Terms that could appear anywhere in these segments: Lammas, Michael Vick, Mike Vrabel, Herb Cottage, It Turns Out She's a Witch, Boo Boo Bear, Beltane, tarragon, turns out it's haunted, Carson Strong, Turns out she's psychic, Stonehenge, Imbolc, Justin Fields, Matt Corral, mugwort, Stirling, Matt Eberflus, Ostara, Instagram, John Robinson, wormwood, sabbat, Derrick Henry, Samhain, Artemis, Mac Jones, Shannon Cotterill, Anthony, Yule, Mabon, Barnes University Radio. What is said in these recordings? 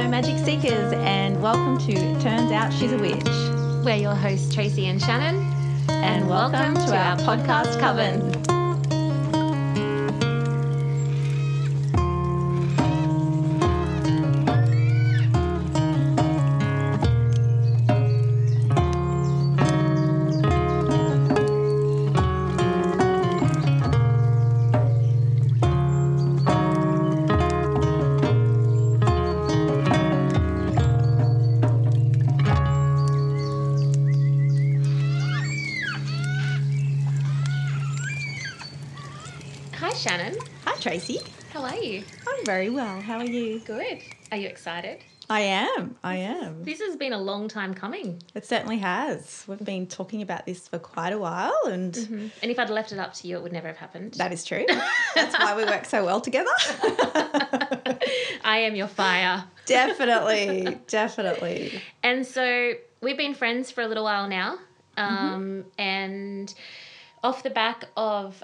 Hello Magic Seekers, and welcome to It Turns Out She's a Witch. We're your hosts Tracy and Shannon, and welcome to our podcast Coven. Shannon. Hi Tracy. How are you? I'm very well. How are you? Good. Are you excited? I am. This has been a long time coming. It certainly has. We've been talking about this for quite a while, and and if I'd left it up to you, it would never have happened. That is true. That's why we work so well together. I am your fire. Definitely. And so we've been friends for a little while now, and off the back of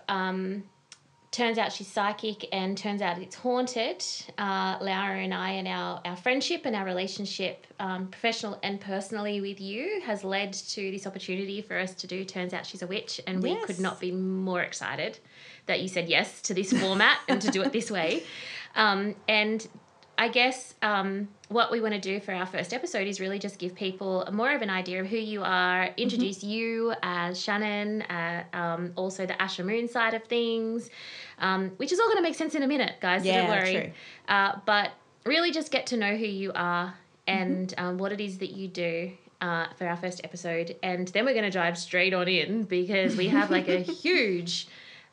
Turns Out She's Psychic and Turns Out It's Haunted, Laura and I, and our friendship and our relationship, professional and personally with you, has led to this opportunity for us to do Turns Out She's a Witch, and we could not be more excited that you said yes to this format and to do it this way. And I guess what we want to do for our first episode is really just give people more of an idea of who you are, introduce you as Shannon, also the Asher Moon side of things, which is all going to make sense in a minute, guys, so don't worry. True. But really just get to know who you are and what it is that you do for our first episode. And then we're going to dive straight on in because we have like a huge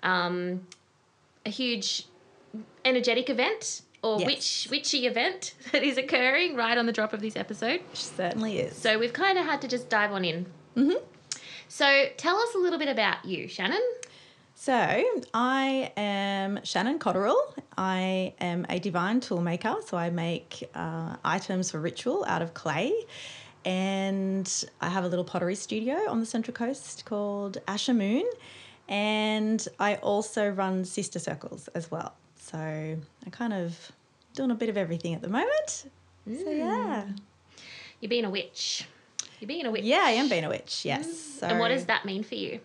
energetic event. Or witchy event that is occurring right on the drop of this episode. It certainly is. So we've kind of had to just dive on in. So tell us a little bit about you, Shannon. So I am Shannon Cotterill. I am a divine tool maker, so I make items for ritual out of clay. And I have a little pottery studio on the Central Coast called Asher Moon. And I also run sister circles as well. So I'm kind of doing a bit of everything at the moment. So, yeah. You're being a witch. Yeah, I am being a witch, yes. So, and what does that mean for you?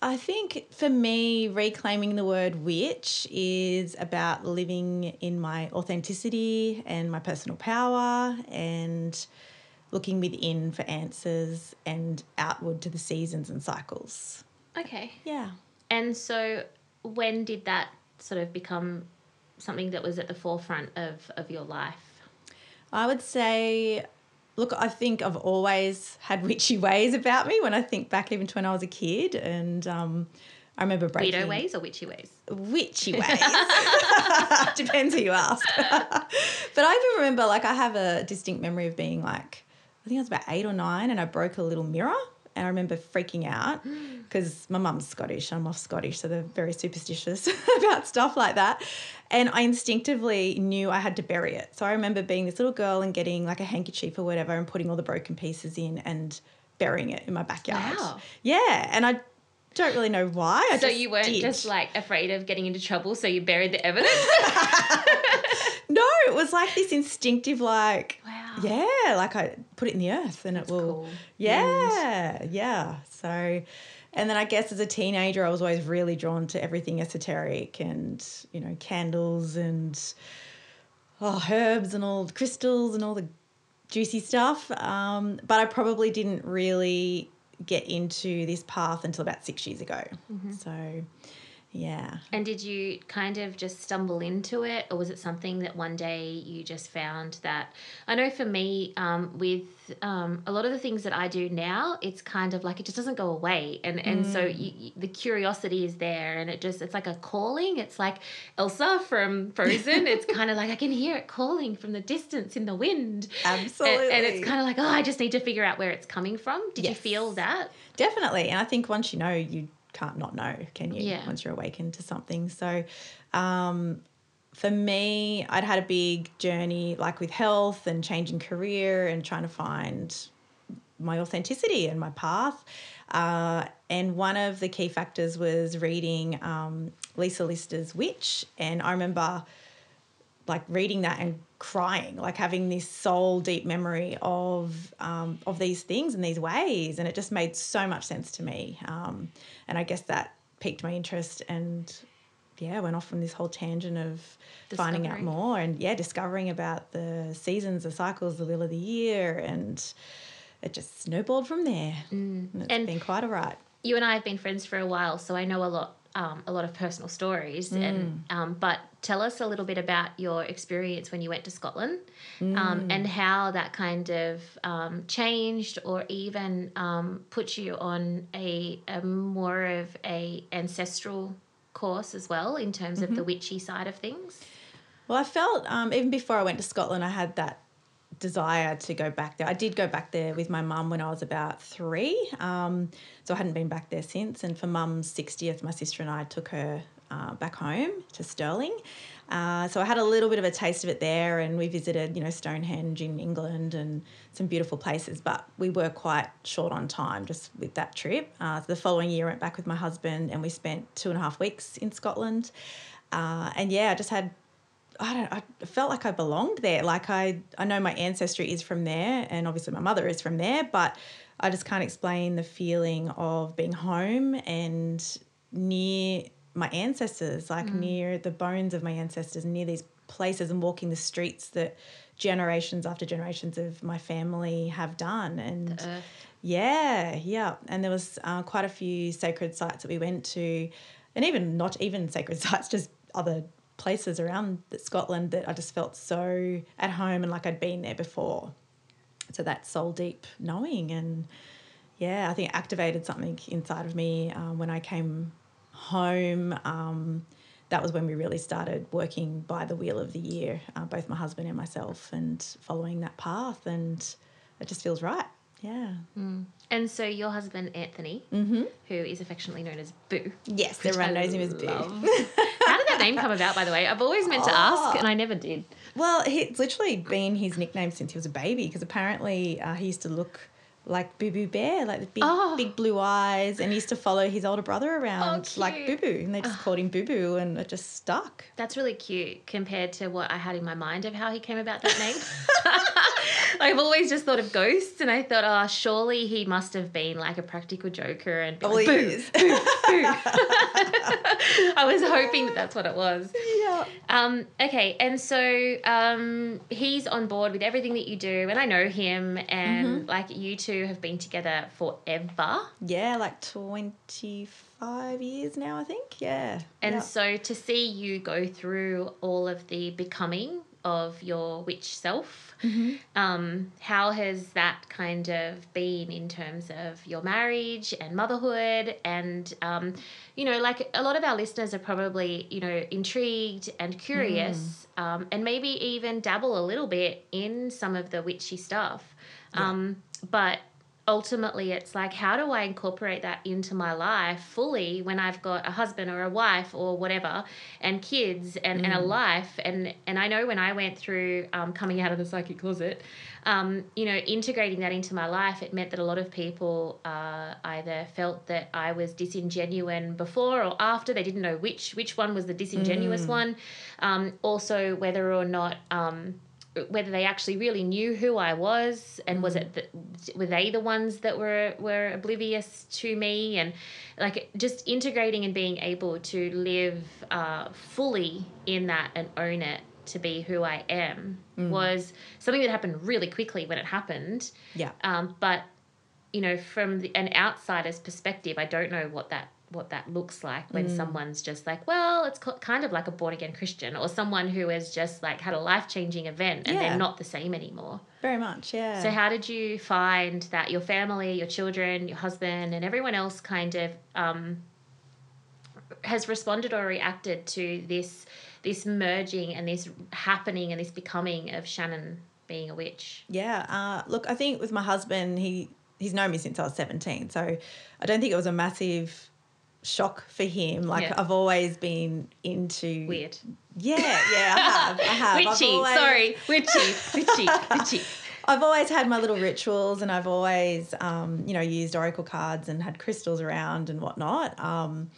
I think for me, reclaiming the word witch is about living in my authenticity and my personal power and looking within for answers and outward to the seasons and cycles. Okay. Yeah. And so when did that sort of become something that was at the forefront of your life? I would say, look, I think I've always had witchy ways about me when I think back even to when I was a kid, and I remember breaking... Weirdo ways or witchy ways? Witchy ways. Depends who you ask. But I even remember, like, I have a distinct memory of being like, I think I was about 8 or 9 and I broke a little mirror. And I remember freaking out because my mum's Scottish, I'm off Scottish, so they're very superstitious about stuff like that. And I instinctively knew I had to bury it. So I remember being this little girl and getting like a handkerchief or whatever and putting all the broken pieces in and burying it in my backyard. Wow. Yeah, and I don't really know why. I so just you weren't did. Just like afraid of getting into trouble, so you buried the evidence? No, it was like this instinctive like... Wow. Yeah, like I put it in the earth and that's it will. Cool. Yeah, and... yeah. So, and then I guess as a teenager, I was always really drawn to everything esoteric and, you know, candles and herbs and all the crystals and all the juicy stuff. But I probably didn't really get into this path until about 6 years ago. So, yeah. And did you kind of just stumble into it, or was it something that one day you just found that... I know for me, with a lot of the things that I do now, it's kind of like it just doesn't go away, and so you, the curiosity is there, and it's like a calling. It's like Elsa from Frozen. It's kind of like I can hear it calling from the distance in the wind. Absolutely. And it's kind of like, I just need to figure out where it's coming from. Did you feel that? Definitely. And I think once you know, you can't not know, can you? Yeah. Once you're awakened to something. So for me, I'd had a big journey like with health and changing career and trying to find my authenticity and my path. And one of the key factors was reading Lisa Lister's Witch. And I remember like reading that and crying, like having this soul deep memory of these things and these ways, and it just made so much sense to me. And I guess that piqued my interest, and yeah, went off on this whole tangent of finding out more and discovering about the seasons, the cycles, the wheel of the year, and it just snowballed from there. And it's been quite a ride. You and I have been friends for a while, so I know a lot of personal stories. And but tell us a little bit about your experience when you went to Scotland, and how that kind of changed or even put you on a more of a ancestral course as well in terms of the witchy side of things. Well, I felt even before I went to Scotland, I had that desire to go back there. I did go back there with my mum when I was about 3, so I hadn't been back there since, and for Mum's 60th my sister and I took her back home to Stirling, so I had a little bit of a taste of it there, and we visited, you know, Stonehenge in England and some beautiful places, but we were quite short on time just with that trip. So the following year I went back with my husband and we spent 2.5 weeks in Scotland, and yeah, I just had, I felt like I belonged there. Like I know my ancestry is from there, and obviously my mother is from there, but I just can't explain the feeling of being home and near my ancestors, like near the bones of my ancestors, near these places, and walking the streets that generations after generations of my family have done. And yeah. And there was quite a few sacred sites that we went to, and even not even sacred sites, just other places around Scotland that I just felt so at home and like I'd been there before. So that soul deep knowing, and yeah, I think it activated something inside of me when I came home. That was when we really started working by the wheel of the year, both my husband and myself, and following that path, and it just feels right. Yeah. And so your husband, Anthony, who is affectionately known as Boo. Yes, everyone knows him as Boo. How did that name come about, by the way? I've always meant to ask, and I never did. Well, it's literally been his nickname since he was a baby, because apparently he used to look like Boo Boo Bear, like the big, big blue eyes, and he used to follow his older brother around like Boo Boo, and they just called him Boo Boo, and it just stuck. That's really cute compared to what I had in my mind of how he came about that name. I've always just thought of ghosts, and I thought, surely he must have been like a practical joker and been like, Boo, Boo, Boo. I was hoping that that's what it was. Yeah. Okay, and so he's on board with everything that you do, and I know him, and like you two have been together forever. Yeah, like 25 years now, I think. Yeah. And so to see you go through all of the becoming of your witch self, how has that kind of been in terms of your marriage and motherhood? And, you know, like a lot of our listeners are probably, you know, intrigued and curious, and maybe even dabble a little bit in some of the witchy stuff. But ultimately it's like, how do I incorporate that into my life fully when I've got a husband or a wife or whatever, and kids, and a life? And I know when I went through coming out of the psychic closet, you know, integrating that into my life, it meant that a lot of people either felt that I was disingenuous before or after. They didn't know which one was the disingenuous one. Also whether or not whether they actually really knew who I was, and was it were they the ones that were oblivious to me? And like just integrating and being able to live fully in that and own it to be who I am was something that happened really quickly when it happened. Yeah. But you know, from an outsider's perspective, I don't know what that looks like when someone's just like, well, it's kind of like a born-again Christian, or someone who has just like had a life-changing event and they're not the same anymore. Very much, yeah. So how did you find that your family, your children, your husband and everyone else kind of has responded or reacted to this merging and this happening and this becoming of Shannon being a witch? Yeah, look, I think with my husband, he's known me since I was 17, so I don't think it was a massive shock for him. Like I've always been into weird. Yeah, I have. Witchy, witchy. I've always had my little rituals, and I've always, you know, used oracle cards and had crystals around and whatnot. And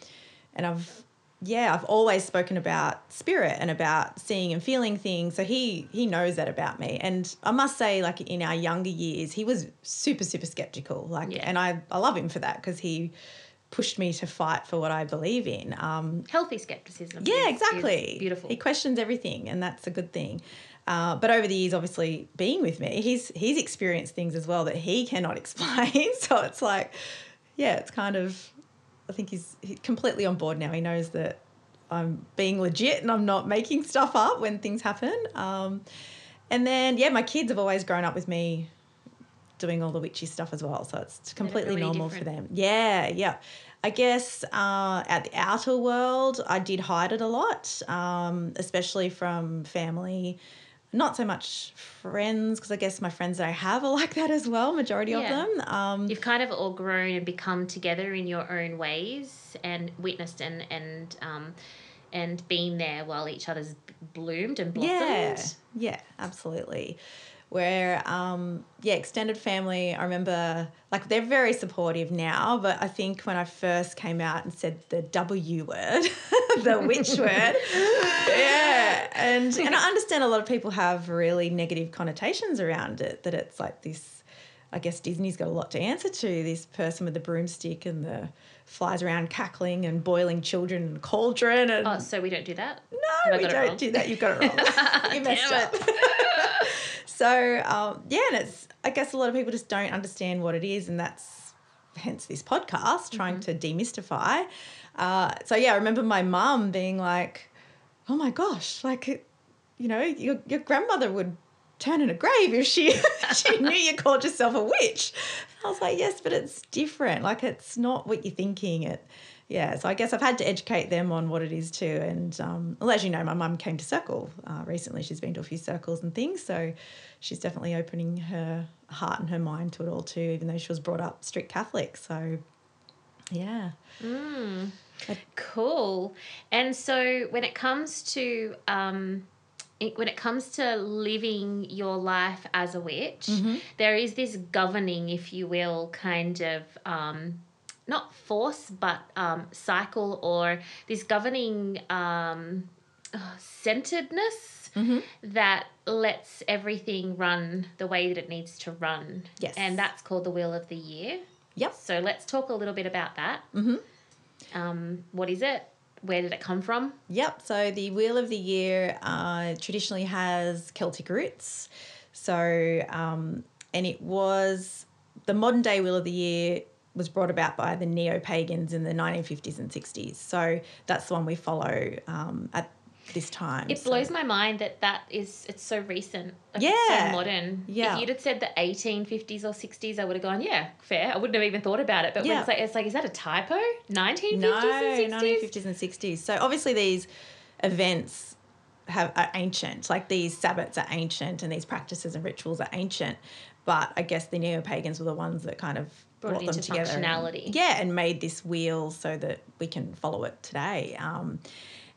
I've yeah, I've always spoken about spirit and about seeing and feeling things. So he knows that about me. And I must say, like, in our younger years, he was super, super skeptical. Like, yeah. And I love him for that because he pushed me to fight for what I believe in. Healthy skepticism. Yeah, exactly. Beautiful. He questions everything, and that's a good thing. But over the years, obviously, being with me, he's experienced things as well that he cannot explain. So it's like, yeah, it's kind of, I think he's completely on board now. He knows that I'm being legit and I'm not making stuff up when things happen. And then, yeah, my kids have always grown up with me doing all the witchy stuff as well. So it's completely normal for them. Yeah, yeah. I guess at the outer world, I did hide it a lot, especially from family. Not so much friends, because I guess my friends that I have are like that as well, majority of them. You've kind of all grown and become together in your own ways and witnessed and been there while each other's bloomed and blossomed. Yeah, absolutely. Where, extended family, I remember, like, they're very supportive now, but I think when I first came out and said the W word, the witch word, yeah, and I understand a lot of people have really negative connotations around it, that it's like this, I guess Disney's got a lot to answer to, this person with the broomstick and the flies around cackling and boiling children in a cauldron. And, oh, so we don't do that? No, we don't do that. You've got it wrong. You messed up. So, and it's, I guess a lot of people just don't understand what it is, and that's hence this podcast, trying to demystify. I remember my mum being like, oh, my gosh, like, you know, your grandmother would turn in a grave if she knew you called yourself a witch. And I was like, yes, but it's different. Like, it's not what you're thinking. So I guess I've had to educate them on what it is too. And well, as you know, my mum came to Circle recently. She's been to a few circles and things, so she's definitely opening her heart and her mind to it all too, even though she was brought up strict Catholic. So, yeah. Mm. Cool. And so when it comes to living your life as a witch, there is this governing, if you will, kind of not force but cycle, or this governing centeredness that lets everything run the way that it needs to run. Yes. And that's called the Wheel of the Year. Yep. So let's talk a little bit about that. What is it? Where did it come from? Yep. So the Wheel of the Year traditionally has Celtic roots. So and it was the modern day Wheel of the Year was brought about by the neo-pagans in the 1950s and 60s. So that's the one we follow at this time. It blows my mind that it's so recent. Like, it's so modern. Yeah. If you'd have said the 1850s or 60s, I would have gone, yeah, fair. I wouldn't have even thought about it. But when it's like, is that a typo? 1950s and 60s. So obviously these events are ancient. Like, these sabbats are ancient and these practices and rituals are ancient. But I guess the neo-pagans were the ones that kind of brought them together functionality. And made this wheel so that we can follow it today.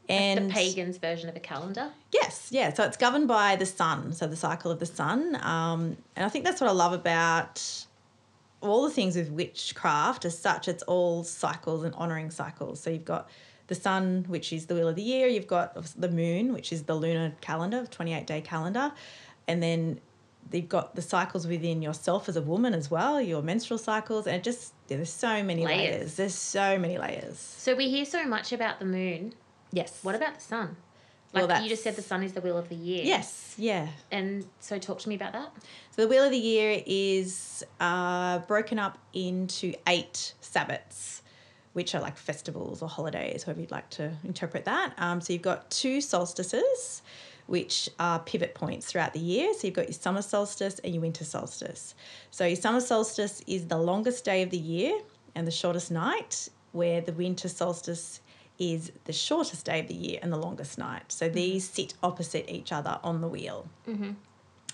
And the pagans' version of a calendar? Yes, yeah. So it's governed by the sun, so the cycle of the sun. And I think that's what I love about all the things with witchcraft as such. It's all cycles and honouring cycles. So you've got the sun, which is the Wheel of the Year. You've got the moon, which is the lunar calendar, 28-day calendar. And then you've got the cycles within yourself as a woman as well, your menstrual cycles, and there's so many layers. There's so many layers. So we hear so much about the moon. Yes. What about the sun? Like, well, you just said the sun is the Wheel of the Year. Yes, yeah. And so talk to me about that. So the Wheel of the Year is broken up into 8 sabbats, which are like festivals or holidays, however you'd like to interpret that. So you've got 2 solstices, which are pivot points throughout the year. So you've got your summer solstice and your winter solstice. So your summer solstice is the longest day of the year and the shortest night, where the winter solstice is the shortest day of the year and the longest night. So these sit opposite each other on the wheel.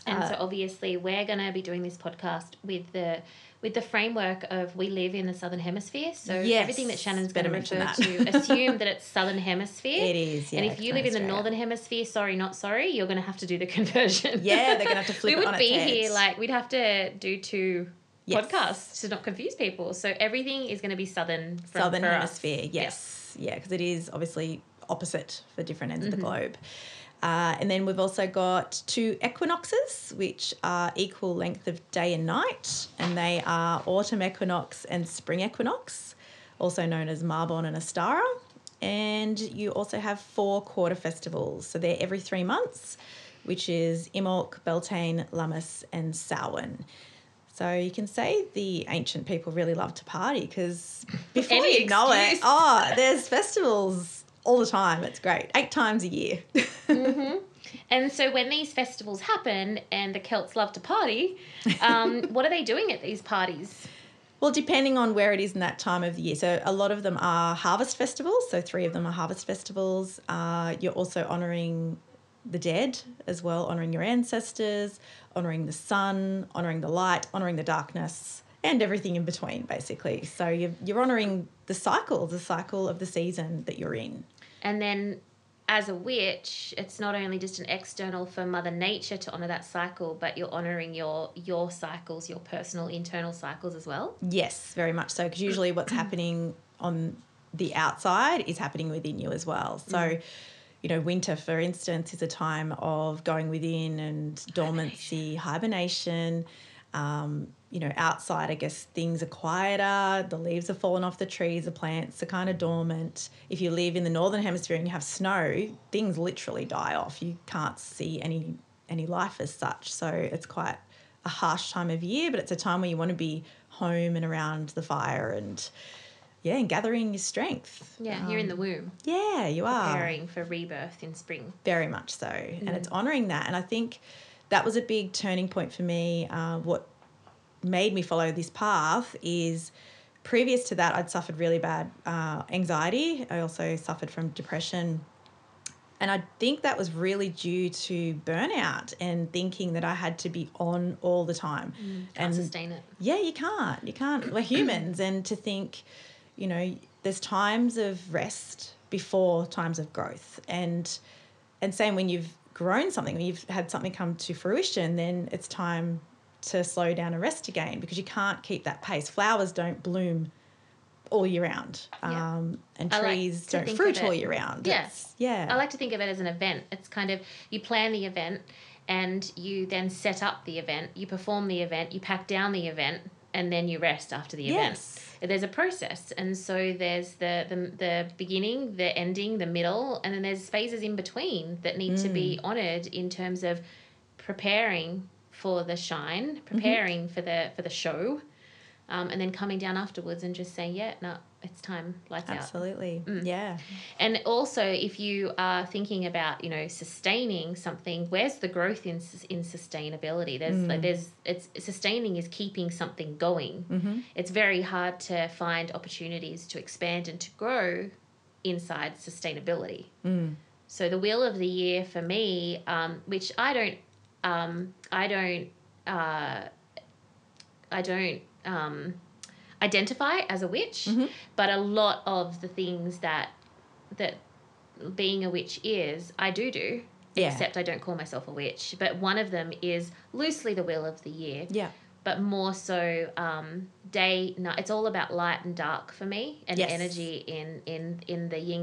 And so obviously we're going to be doing this podcast with the framework of we live in the Southern Hemisphere, so everything that Shannon's going to refer to, assume that it's Southern Hemisphere. It is, yeah. And if you live in the Northern Hemisphere, sorry, not sorry, you're going to have to do the conversion. Yeah, they're going to have to flip it on its head. We would be here, like, we'd have to do 2 podcasts to not confuse people. So everything is going to be Southern Hemisphere, yes. it's, yeah, because it is obviously opposite for different ends of the globe. And then we've also got two equinoxes, which are equal length of day and night, and they are autumn equinox and spring equinox, also known as Mabon and Ostara. And you also have 4 quarter festivals, so they're every 3 months, which is Imbolc, Beltane, Lammas and Samhain. So you can say the ancient people really loved to party because before you know it, there's festivals all the time. It's great. 8 times a year. And so when these festivals happen and the Celts love to party, what are they doing at these parties? Well, depending on where it is in that time of the year. So a lot of them are harvest festivals. So 3 of them are harvest festivals. You're also honouring the dead as well, honouring your ancestors, honouring the sun, honouring the light, honouring the darkness, and everything in between, basically. So you're honouring the cycle of the season that you're in. And then as a witch, it's not only just an external for Mother Nature to honour that cycle, but you're honouring your cycles, your personal internal cycles as well? Yes, very much so, because usually what's happening on the outside is happening within you as well. So... you know, winter, for instance, is a time of going within and dormancy, hibernation. You know, outside, I guess, things are quieter. The leaves have fallen off the trees. The plants are kind of dormant. If you live in the northern hemisphere and you have snow, things literally die off. You can't see any life as such. So it's quite a harsh time of year, but it's a time where you want to be home and around the fire and... yeah, and gathering your strength. Yeah, you're in the womb. Yeah, you are. Preparing for rebirth in spring. Very much so. And it's honouring that. And I think that was a big turning point for me. What made me follow this path is previous to that I'd suffered really bad anxiety. I also suffered from depression. And I think that was really due to burnout and thinking that I had to be on all the time. Can't sustain it. Yeah, you can't. You can't. We're humans. And to think... you know, there's times of rest before times of growth, and same when you've grown something, when you've had something come to fruition, then it's time to slow down and rest again because you can't keep that pace. Flowers don't bloom all year round, and trees don't fruit all year round. Yes, yeah. I like to think of it as an event. It's kind of you plan the event, and you then set up the event, you perform the event, you pack down the event, and then you rest after the event. There's a process, and so there's the beginning, the ending, the middle, and then there's phases in between that need to be honoured in terms of preparing for the shine, preparing for the show, and then coming down afterwards and just saying, yeah, no, it's time, lights out. Absolutely, yeah. And also if you are thinking about, you know, sustaining something, where's the growth in sustainability? There's sustaining is keeping something going. It's very hard to find opportunities to expand and to grow inside sustainability. So the Wheel of the Year for me, which I don't identify as a witch, but a lot of the things that being a witch is, I do, except I don't call myself a witch. But one of them is loosely the Wheel of the Year, but more so day, night. It's all about light and dark for me, and energy in the yin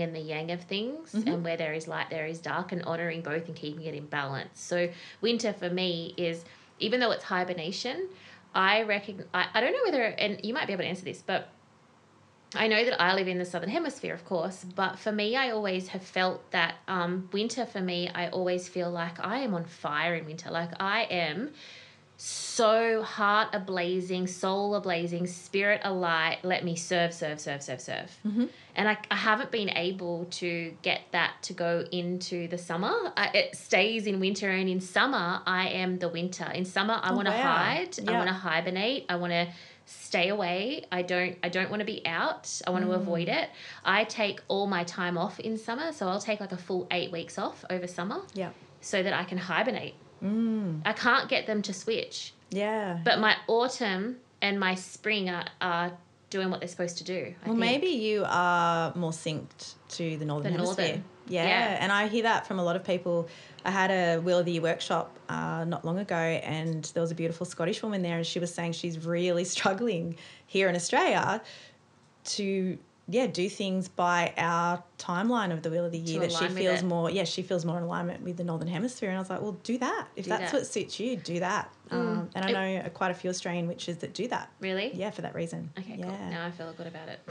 and the yang of things, and where there is light, there is dark, and honouring both and keeping it in balance. So winter for me is, even though it's hibernation, I reckon, I don't know whether, and you might be able to answer this, but I know that I live in the southern hemisphere, of course, but for me, I always have felt that winter for me, I always feel like I am on fire in winter. Like I am so heart ablazing, soul ablazing, spirit alight, let me serve. And I haven't been able to get that to go into the summer. It stays in winter, and in summer I am the winter. In summer I want to hide, I want to hibernate, I want to stay away. I don't want to be out. I want to avoid it. I take all my time off in summer, so I'll take like a full 8 weeks off over summer so that I can hibernate. I can't get them to switch. But my autumn and my spring are doing what they're supposed to do. I think. Maybe you are more synced to the northern hemisphere. Yeah, and I hear that from a lot of people. I had a Wheel of the Year workshop not long ago, and there was a beautiful Scottish woman there, and she was saying she's really struggling here in Australia to do things by our timeline of the Wheel of the Year, that she feels more, she feels more in alignment with the Northern Hemisphere. And I was like, well, do that. If that's what suits you, do that. And I know quite a few Australian witches that do that. Really? Yeah, for that reason. Okay, cool. Now I feel good about it.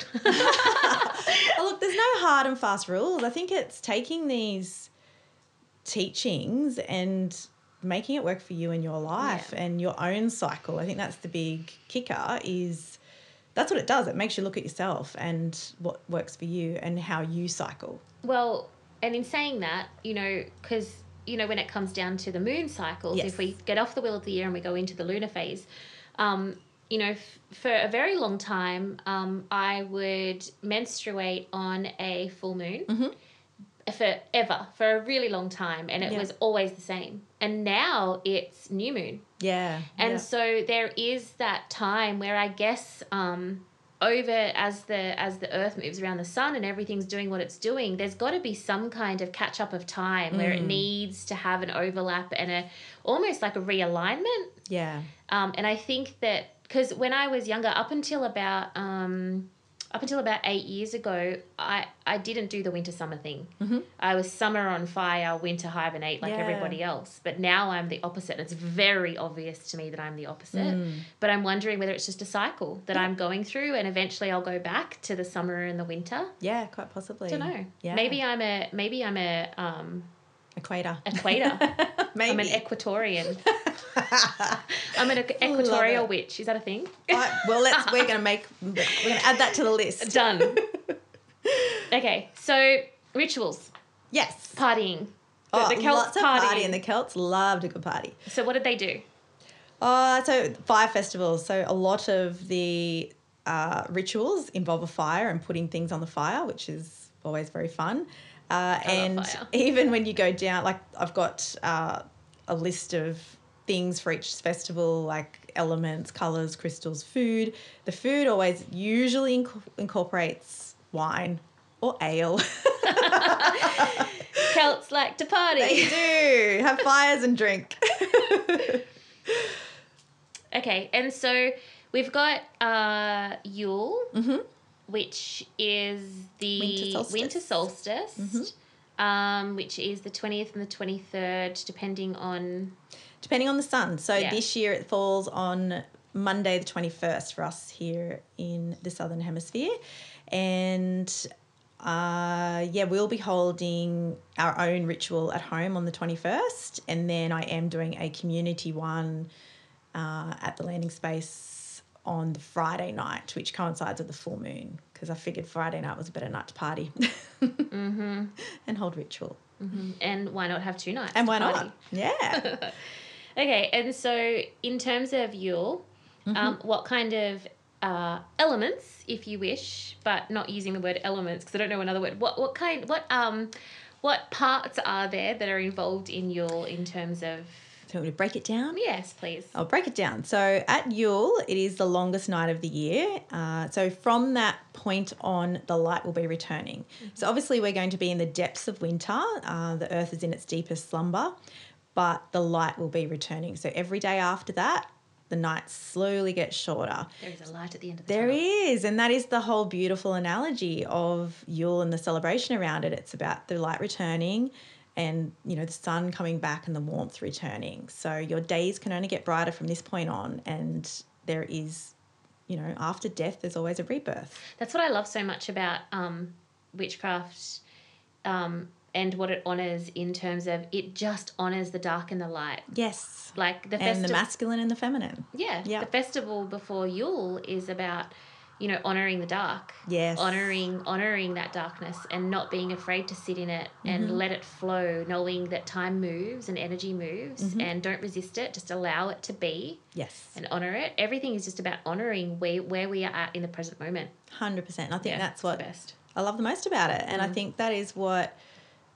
Well, look, there's no hard and fast rules. I think it's taking these teachings and making it work for you in your life and your own cycle. I think that's the big kicker is... That's what it does. It makes you look at yourself and what works for you and how you cycle. Well, and in saying that, because, when it comes down to the moon cycles, if we get off the Wheel of the Year and we go into the lunar phase, for a very long time, I would menstruate on a full moon for a really long time, and it was always the same. And now it's new moon. Yeah. And so there is that time where I guess over as the earth moves around the sun and everything's doing what it's doing, there's got to be some kind of catch up of time where it needs to have an overlap and almost like a realignment. Yeah. And I think that because when I was younger, up until about 8 years ago, I didn't do the winter-summer thing. Mm-hmm. I was summer on fire, winter hibernate like everybody else. But now I'm the opposite. It's very obvious to me that I'm the opposite. But I'm wondering whether it's just a cycle that I'm going through, and eventually I'll go back to the summer and the winter. Yeah, quite possibly. Don't know. Yeah. Maybe I'm a equator. Maybe. I'm an equatorian. I'm an equatorial witch. Is that a thing? We're going to add that to the list. Done. Okay, so rituals. Yes. Partying. The Celts partying. The Celts loved a good party. So what did they do? So fire festivals. So a lot of the rituals involve a fire and putting things on the fire, which is always very fun. And even when you go down, like I've got a list of things for each festival, like elements, colours, crystals, food. The food always usually incorporates wine or ale. Celts like to party. They do. Have fires and drink. Okay, and so we've got Yule, which is the winter solstice which is the 20th and the 23rd, depending on the sun. So this year it falls on Monday the 21st for us here in the Southern Hemisphere. And, we'll be holding our own ritual at home on the 21st, and then I am doing a community one at the landing space on the Friday night, which coincides with the full moon, because I figured Friday night was a better night to party and hold ritual. And why not have two nights? And why not? Yeah. Okay, and so in terms of Yule, what kind of elements, if you wish, but not using the word elements because I don't know another word. What parts are there that are involved in Yule in terms of? Do you want me to break it down? Yes, please. I'll break it down. So at Yule, it is the longest night of the year. So from that point on, the light will be returning. So obviously, we're going to be in the depths of winter. The earth is in its deepest slumber. But the light will be returning. So every day after that, the nights slowly get shorter. There is a light at the end of the tunnel. There is, and that is the whole beautiful analogy of Yule and the celebration around it. It's about the light returning and, the sun coming back and the warmth returning. So your days can only get brighter from this point on, and there is, after death there's always a rebirth. That's what I love so much about witchcraft and what it honours in terms of it just honours the dark and the light. Yes. Like the festival. And the masculine and the feminine. Yeah. Yep. The festival before Yule is about, honouring the dark. Yes. Honouring that darkness and not being afraid to sit in it and let it flow, knowing that time moves and energy moves and don't resist it, just allow it to be. Yes. And honour it. Everything is just about honouring where we are at in the present moment. 100%. And I think that's what I love the most about it. And I think that is what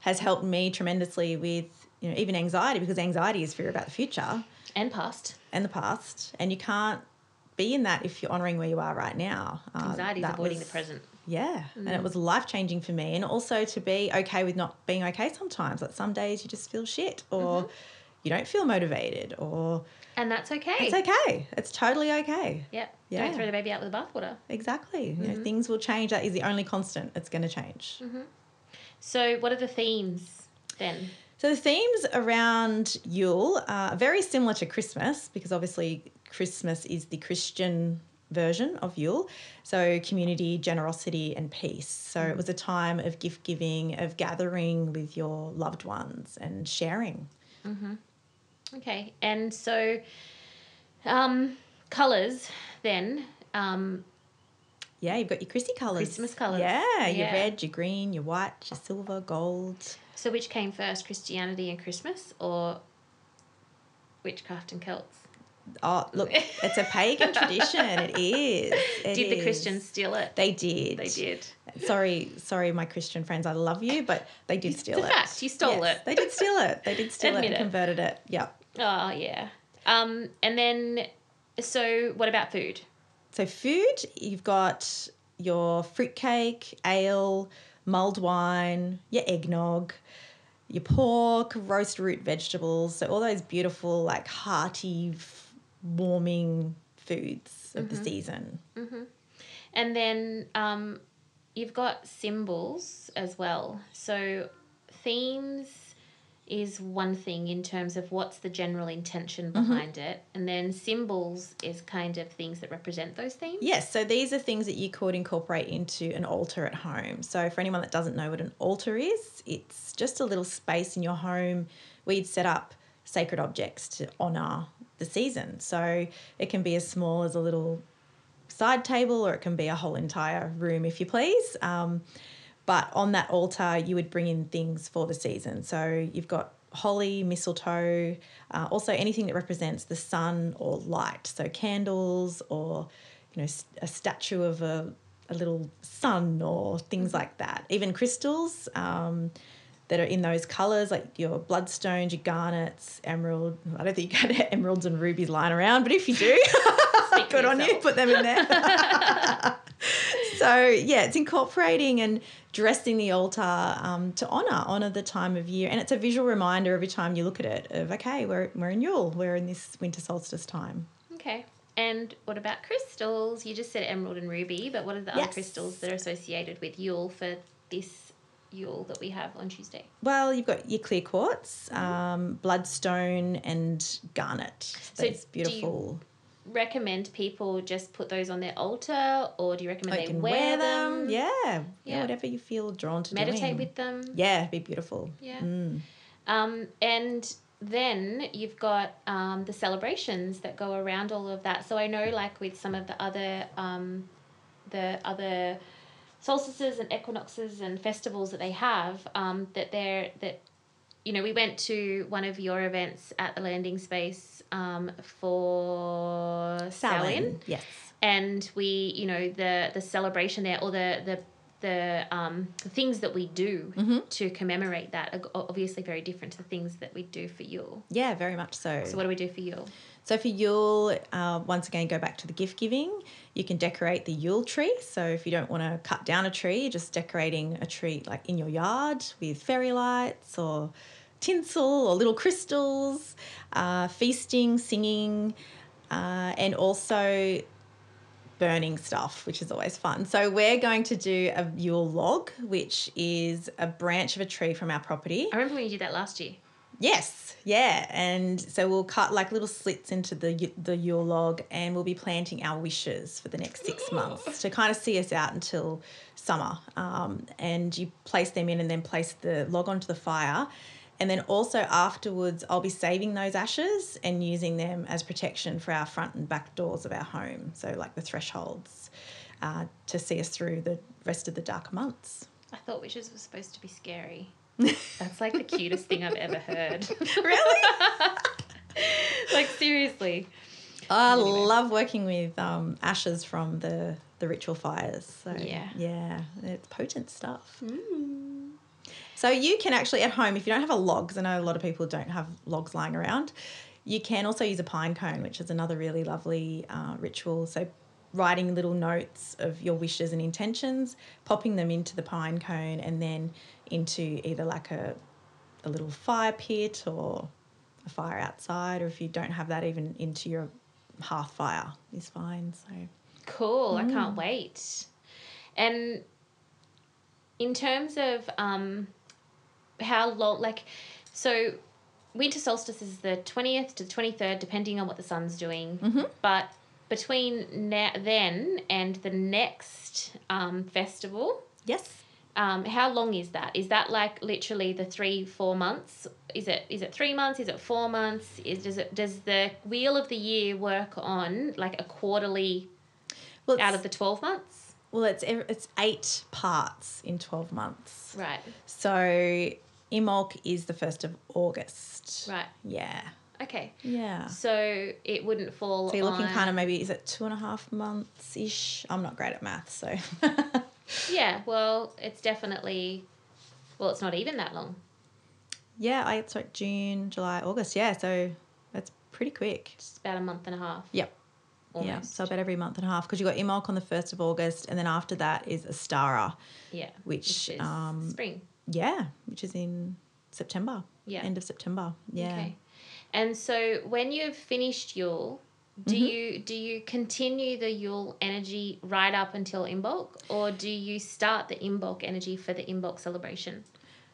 has helped me tremendously with, even anxiety, because anxiety is fear about the future. And the past. And you can't be in that if you're honouring where you are right now. Anxiety is avoiding the present. Yeah. Mm. And it was life-changing for me. And also to be okay with not being okay sometimes. Like some days you just feel shit or you don't feel motivated or... And that's okay. It's okay. It's totally okay. Yep. Yeah. Don't throw the baby out with the bathwater. Exactly. Mm-hmm. You know, things will change. That is the only constant. It's going to change. Mm-hmm. So what are the themes then? So the themes around Yule are very similar to Christmas, because obviously Christmas is the Christian version of Yule. So community, generosity and peace. So it was a time of gift giving, of gathering with your loved ones and sharing. Mm-hmm. Okay. And so colours then. Yeah, you've got your Chrissy colours. Christmas colours. Yeah, your red, your green, your white, your silver, gold. So which came first, Christianity and Christmas or witchcraft and Celts? Oh, look, it's a pagan tradition. It is. Did the Christians steal it? They did. They did. Sorry, my Christian friends, I love you, but they did steal it. It's a fact. You stole it. They did steal it. They did steal it and converted it. Yeah. Oh, yeah. And then, so what about food? So food, you've got your fruitcake, ale, mulled wine, your eggnog, your pork, roast root vegetables. So all those beautiful, like, hearty, warming foods of the season. Mm-hmm. And then you've got symbols as well. So themes is one thing in terms of what's the general intention behind it, and then symbols is kind of things that represent those themes. Yes, so these are things that you could incorporate into an altar at home. So for anyone that doesn't know what an altar is, it's just a little space in your home where you'd set up sacred objects to honour the season. So it can be as small as a little side table, or it can be a whole entire room if you please. But on that altar you would bring in things for the season. So you've got holly, mistletoe, also anything that represents the sun or light. So candles or, you know, a statue of a little sun or things like that. Even crystals that are in those colours, like your bloodstones, your garnets, emerald. I don't think you got emeralds and rubies lying around, but if you do, good on you, put them in there. So, yeah, it's incorporating and dressing the altar to honour the time of year. And it's a visual reminder every time you look at it of, okay, we're in Yule, we're in this winter solstice time. Okay. And what about crystals? You just said emerald and ruby, but what are the other crystals that are associated with Yule for this Yule that we have on Tuesday? Well, you've got your clear quartz, bloodstone and garnet. So it's beautiful. Recommend people just put those on their altar, or do you recommend they wear them? Yeah, whatever you feel drawn to. Meditate with them. Yeah, be beautiful. Yeah. Mm. And then you've got the celebrations that go around all of that. So I know, like with some of the other solstices and equinoxes and festivals that they have, you know, we went to one of your events at the landing space for Samhain. Yes. And we, you know, the celebration there, or the things that we do to commemorate that are obviously very different to the things that we do for Yule. Yeah, very much so. So what do we do for Yule? So for Yule, once again, go back to the gift giving. You can decorate the Yule tree. So if you don't want to cut down a tree, you're just decorating a tree like in your yard with fairy lights or tinsel or little crystals, feasting, singing, and also burning stuff, which is always fun. So we're going to do a Yule log, which is a branch of a tree from our property. I remember when you did that last year. Yes, yeah, and so we'll cut like little slits into the Yule log, and we'll be planting our wishes for the next 6 months to kind of see us out until summer. And you place them in and then place the log onto the fire. And then also afterwards I'll be saving those ashes and using them as protection for our front and back doors of our home, so like the thresholds, to see us through the rest of the dark months. I thought wishes were supposed to be scary. That's like the cutest thing I've ever heard. Really? Like, seriously. I love working with ashes from the ritual fires. So, yeah, it's potent stuff. Mm. So you can actually at home, if you don't have a log, because I know a lot of people don't have logs lying around, you can also use a pine cone, which is another really lovely ritual. So writing little notes of your wishes and intentions, popping them into the pine cone and then into either like a little fire pit or a fire outside, or if you don't have that, even into your hearth fire is fine. So cool. I can't wait. And in terms of how long, like, so winter solstice is the 20th to the 23rd, depending on what the sun's doing. Mm-hmm. But between then and the next festival, yes. How long is that? Is that like literally the 3-4 months? Is it 3 months? Is it 4 months? Does the Wheel of the Year work on like a quarterly out of the 12 months? Well, it's 8 parts in 12 months. Right. So Imbolc is the 1st of August. Right. Yeah. Okay. Yeah. So it wouldn't fall. So you're looking kind of maybe, is it 2.5 months-ish? I'm not great at math, so. Yeah. Well, it's definitely, it's not even that long. Yeah. It's like June, July, August. Yeah. So that's pretty quick. It's about a month and a half. Yep. Almost. Yeah, so about every month and a half, because you got Imbolc on the 1st of August, and then after that is Ostara. Yeah, which is spring. Yeah, which is in September. Yeah, end of September. Yeah. Okay. And so when you've finished Yule, do you continue the Yule energy right up until Imbolc, or do you start the Imbolc energy for the Imbolc celebration?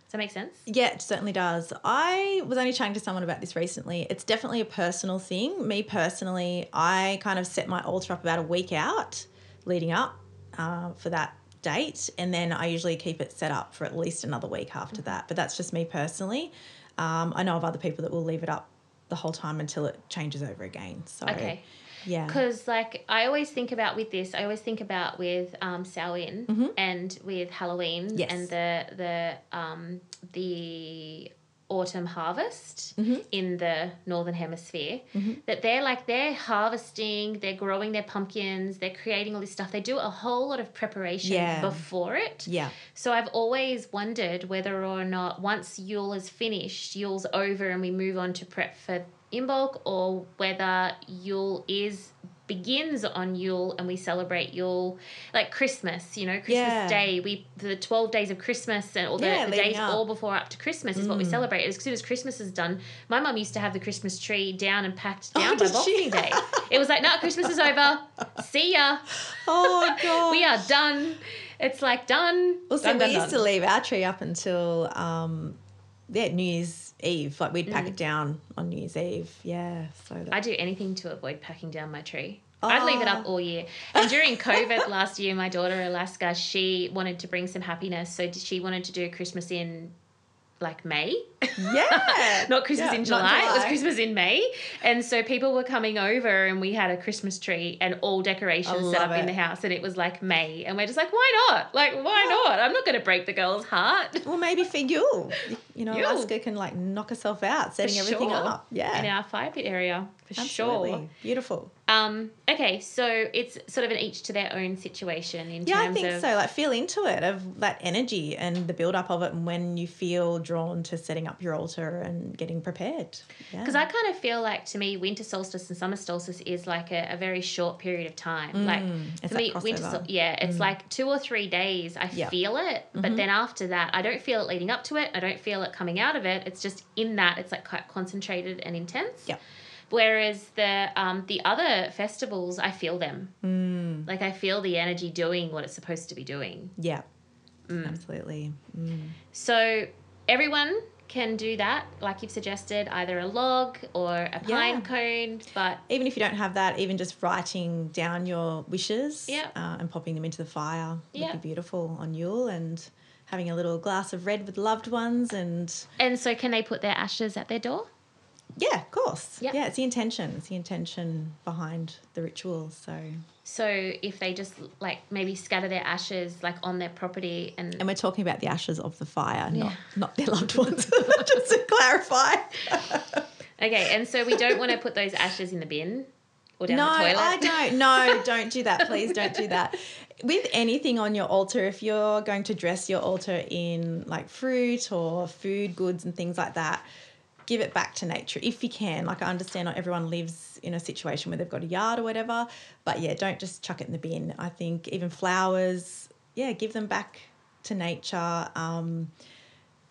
Does that make sense? Yeah, it certainly does. I was only chatting to someone about this recently. It's definitely a personal thing. Me personally, I kind of set my altar up about a week out leading up for that date, and then I usually keep it set up for at least another week after that. But that's just me personally. I know of other people that will leave it up the whole time until it changes over again. So, okay. Yeah. Because, like, I always think about with Samhain and with Halloween and the autumn harvest in the Northern Hemisphere, that they're harvesting, they're growing their pumpkins, they're creating all this stuff. They do a whole lot of preparation before it. Yeah. So I've always wondered whether or not once Yule is finished, Yule's over and we move on to prep for Imbolc, or whether Yule begins on Yule and we celebrate Yule like Christmas, Christmas Day. The 12 days of Christmas and all the days all before up to Christmas is what we celebrate. As soon as Christmas is done, my mum used to have the Christmas tree down and packed down by Boxing Day. It was like, no, Christmas is over. See ya. Oh my god. We are done. It's like done. Well, so we used to leave our tree up until New Year's Eve, like we'd pack it down on New Year's Eve. Yeah. I do anything to avoid packing down my tree. Oh. I'd leave it up all year. And during COVID last year, my daughter, Alaska, she wanted to bring some happiness. So she wanted to do Christmas in like May. Yeah. Not Christmas in July. It was Christmas in May. And so people were coming over and we had a Christmas tree and all decorations set up in the house, and it was like May. And we're just like, why not? Like, why not? I'm not going to break the girl's heart. Well, maybe for Yule. Yule. Alaska can like knock herself out, setting everything up. Yeah. In our fire pit area. For absolutely. Sure. Beautiful. Okay, so it's sort of an each to their own situation in terms of... Yeah, I think so. Like, feel into it, of that energy and the build-up of it, and when you feel drawn to setting up your altar and getting prepared. Because I kind of feel like, to me, winter solstice and summer solstice is like a very short period of time. Like, it's for me, it's like 2 or 3 days I feel it, but then after that, I don't feel it leading up to it, I don't feel it coming out of it. It's just in that, it's like quite concentrated and intense. Yeah. Whereas the other festivals, I feel them. Like I feel the energy doing what it's supposed to be doing. Yeah, absolutely. So everyone can do that, like you've suggested, either a log or a pine cone. But even if you don't have that, even just writing down your wishes and popping them into the fire would be beautiful on Yule, and having a little glass of red with loved ones. And so can they put their ashes at their door? Yeah, of course. Yep. Yeah, it's the intention. It's the intention behind the ritual. So if they just like maybe scatter their ashes like on their property, and we're talking about the ashes of the fire, not their loved ones, just to clarify. Okay, and so we don't want to put those ashes in the bin or down the toilet. Don't do that. Please don't do that. With anything on your altar, if you're going to dress your altar in like fruit or food goods and things like that, give it back to nature if you can. Like, I understand not everyone lives in a situation where they've got a yard or whatever, but, don't just chuck it in the bin. I think even flowers, give them back to nature.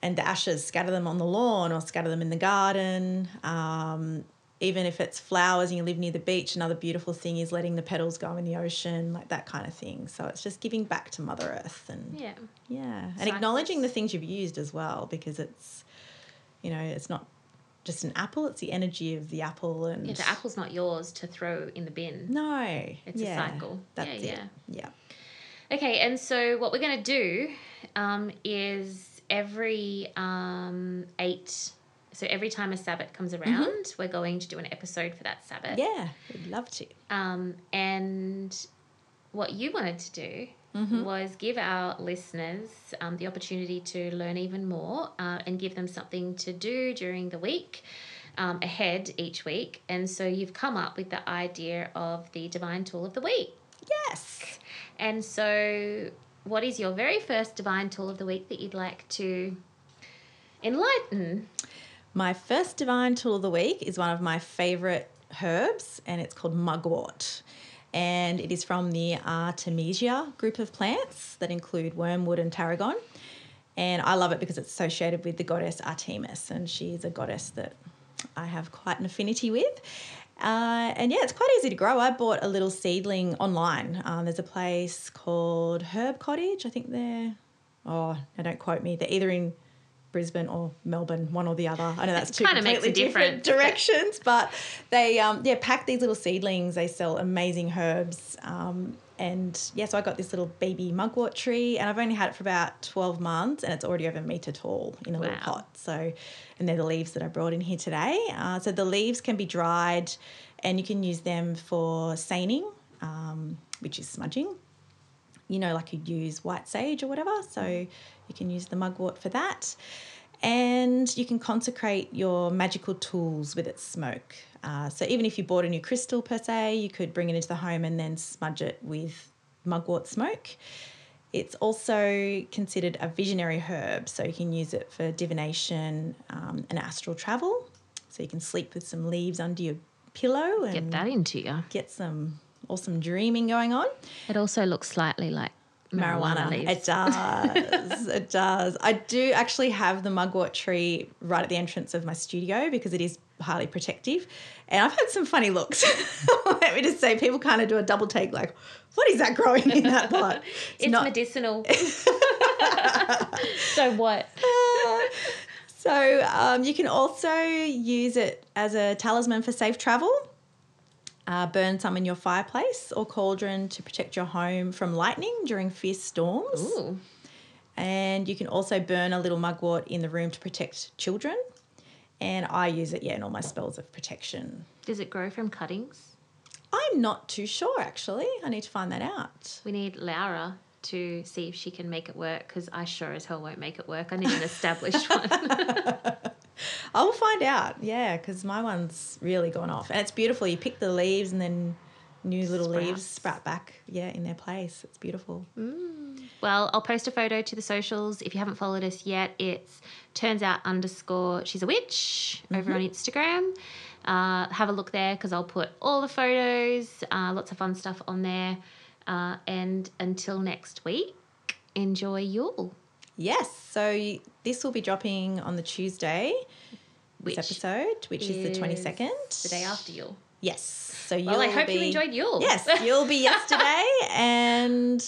and the ashes, scatter them on the lawn or scatter them in the garden. Even if it's flowers and you live near the beach, another beautiful thing is letting the petals go in the ocean, like that kind of thing. So it's just giving back to Mother Earth and and acknowledging the things you've used as well, because it's, you know, it's not just an apple, it's the energy of the apple. And the apple's not yours to throw in the bin. No. It's a cycle. That's it. Yeah. Okay, and so what we're going to do is every every time a Sabbath comes around, we're going to do an episode for that Sabbath. Yeah, we'd love to. And what you wanted to do was give our listeners the opportunity to learn even more and give them something to do during the week, ahead each week. And so you've come up with the idea of the Divine Tool of the Week. Yes. And so what is your very first Divine Tool of the Week that you'd like to enlighten? My first Divine Tool of the Week is one of my favourite herbs, and it's called mugwort. And it is from the Artemisia group of plants that include wormwood and tarragon. And I love it because it's associated with the goddess Artemis, and she's a goddess that I have quite an affinity with. And, yeah, it's quite easy to grow. I bought a little seedling online. There's a place called Herb Cottage. I think they're – oh, now don't quote me. They're either in Brisbane or Melbourne, one or the other. I know that's two completely different directions, but they pack these little seedlings. They sell amazing herbs, and yeah, so I got this little baby mugwort tree, and I've only had it for about 12 months, and it's already over a metre tall in a little pot. So, and they're the leaves that I brought in here today. So the leaves can be dried, and you can use them for seining, which is smudging. You know, like you'd use white sage or whatever, so you can use the mugwort for that. And you can consecrate your magical tools with its smoke. So even if you bought a new crystal per se, you could bring it into the home and then smudge it with mugwort smoke. It's also considered a visionary herb, so you can use it for divination and astral travel. So you can sleep with some leaves under your pillow and get that into you. Get some awesome dreaming going on. It also looks slightly like marijuana leaves. It does. It does. I do actually have the mugwort tree right at the entrance of my studio because it is highly protective, and I've had some funny looks. Let me just say, people kind of do a double take like, what is that growing in that pot? It's not medicinal. So what? So you can also use it as a talisman for safe travel. Burn some in your fireplace or cauldron to protect your home from lightning during fierce storms. Ooh. And you can also burn a little mugwort in the room to protect children. And I use it, in all my spells of protection. Does it grow from cuttings? I'm not too sure, actually. I need to find that out. We need Laura to see if she can make it work, because I sure as hell won't make it work. I need an established one. I will find out, because my one's really gone off. And it's beautiful. You pick the leaves and then new little leaves sprout back, in their place. It's beautiful. Mm. Well, I'll post a photo to the socials. If you haven't followed us yet, it's turns out_she's a witch over on Instagram. Have a look there because I'll put all the photos, lots of fun stuff on there. And until next week, enjoy Yule. Yes, so this will be dropping on the Tuesday, this episode, which is the 22nd. The day after Yule. Yes. So Yule. Well, I hope you enjoyed Yule. Yes, Yule be yesterday, and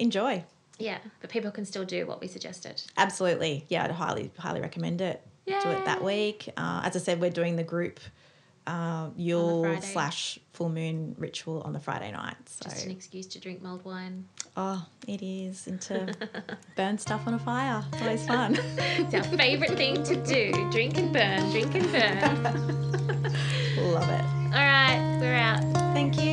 enjoy. Yeah, but people can still do what we suggested. Absolutely. Yeah, I'd highly recommend it. Yay. Do it that week. As I said, we're doing the group Yule / full moon ritual on the Friday night. So. Just an excuse to drink mulled wine. Oh, it is. And to burn stuff on a fire. It's always fun. It's our favourite thing to do. Drink and burn, drink and burn. Love it. All right, we're out. Thank you.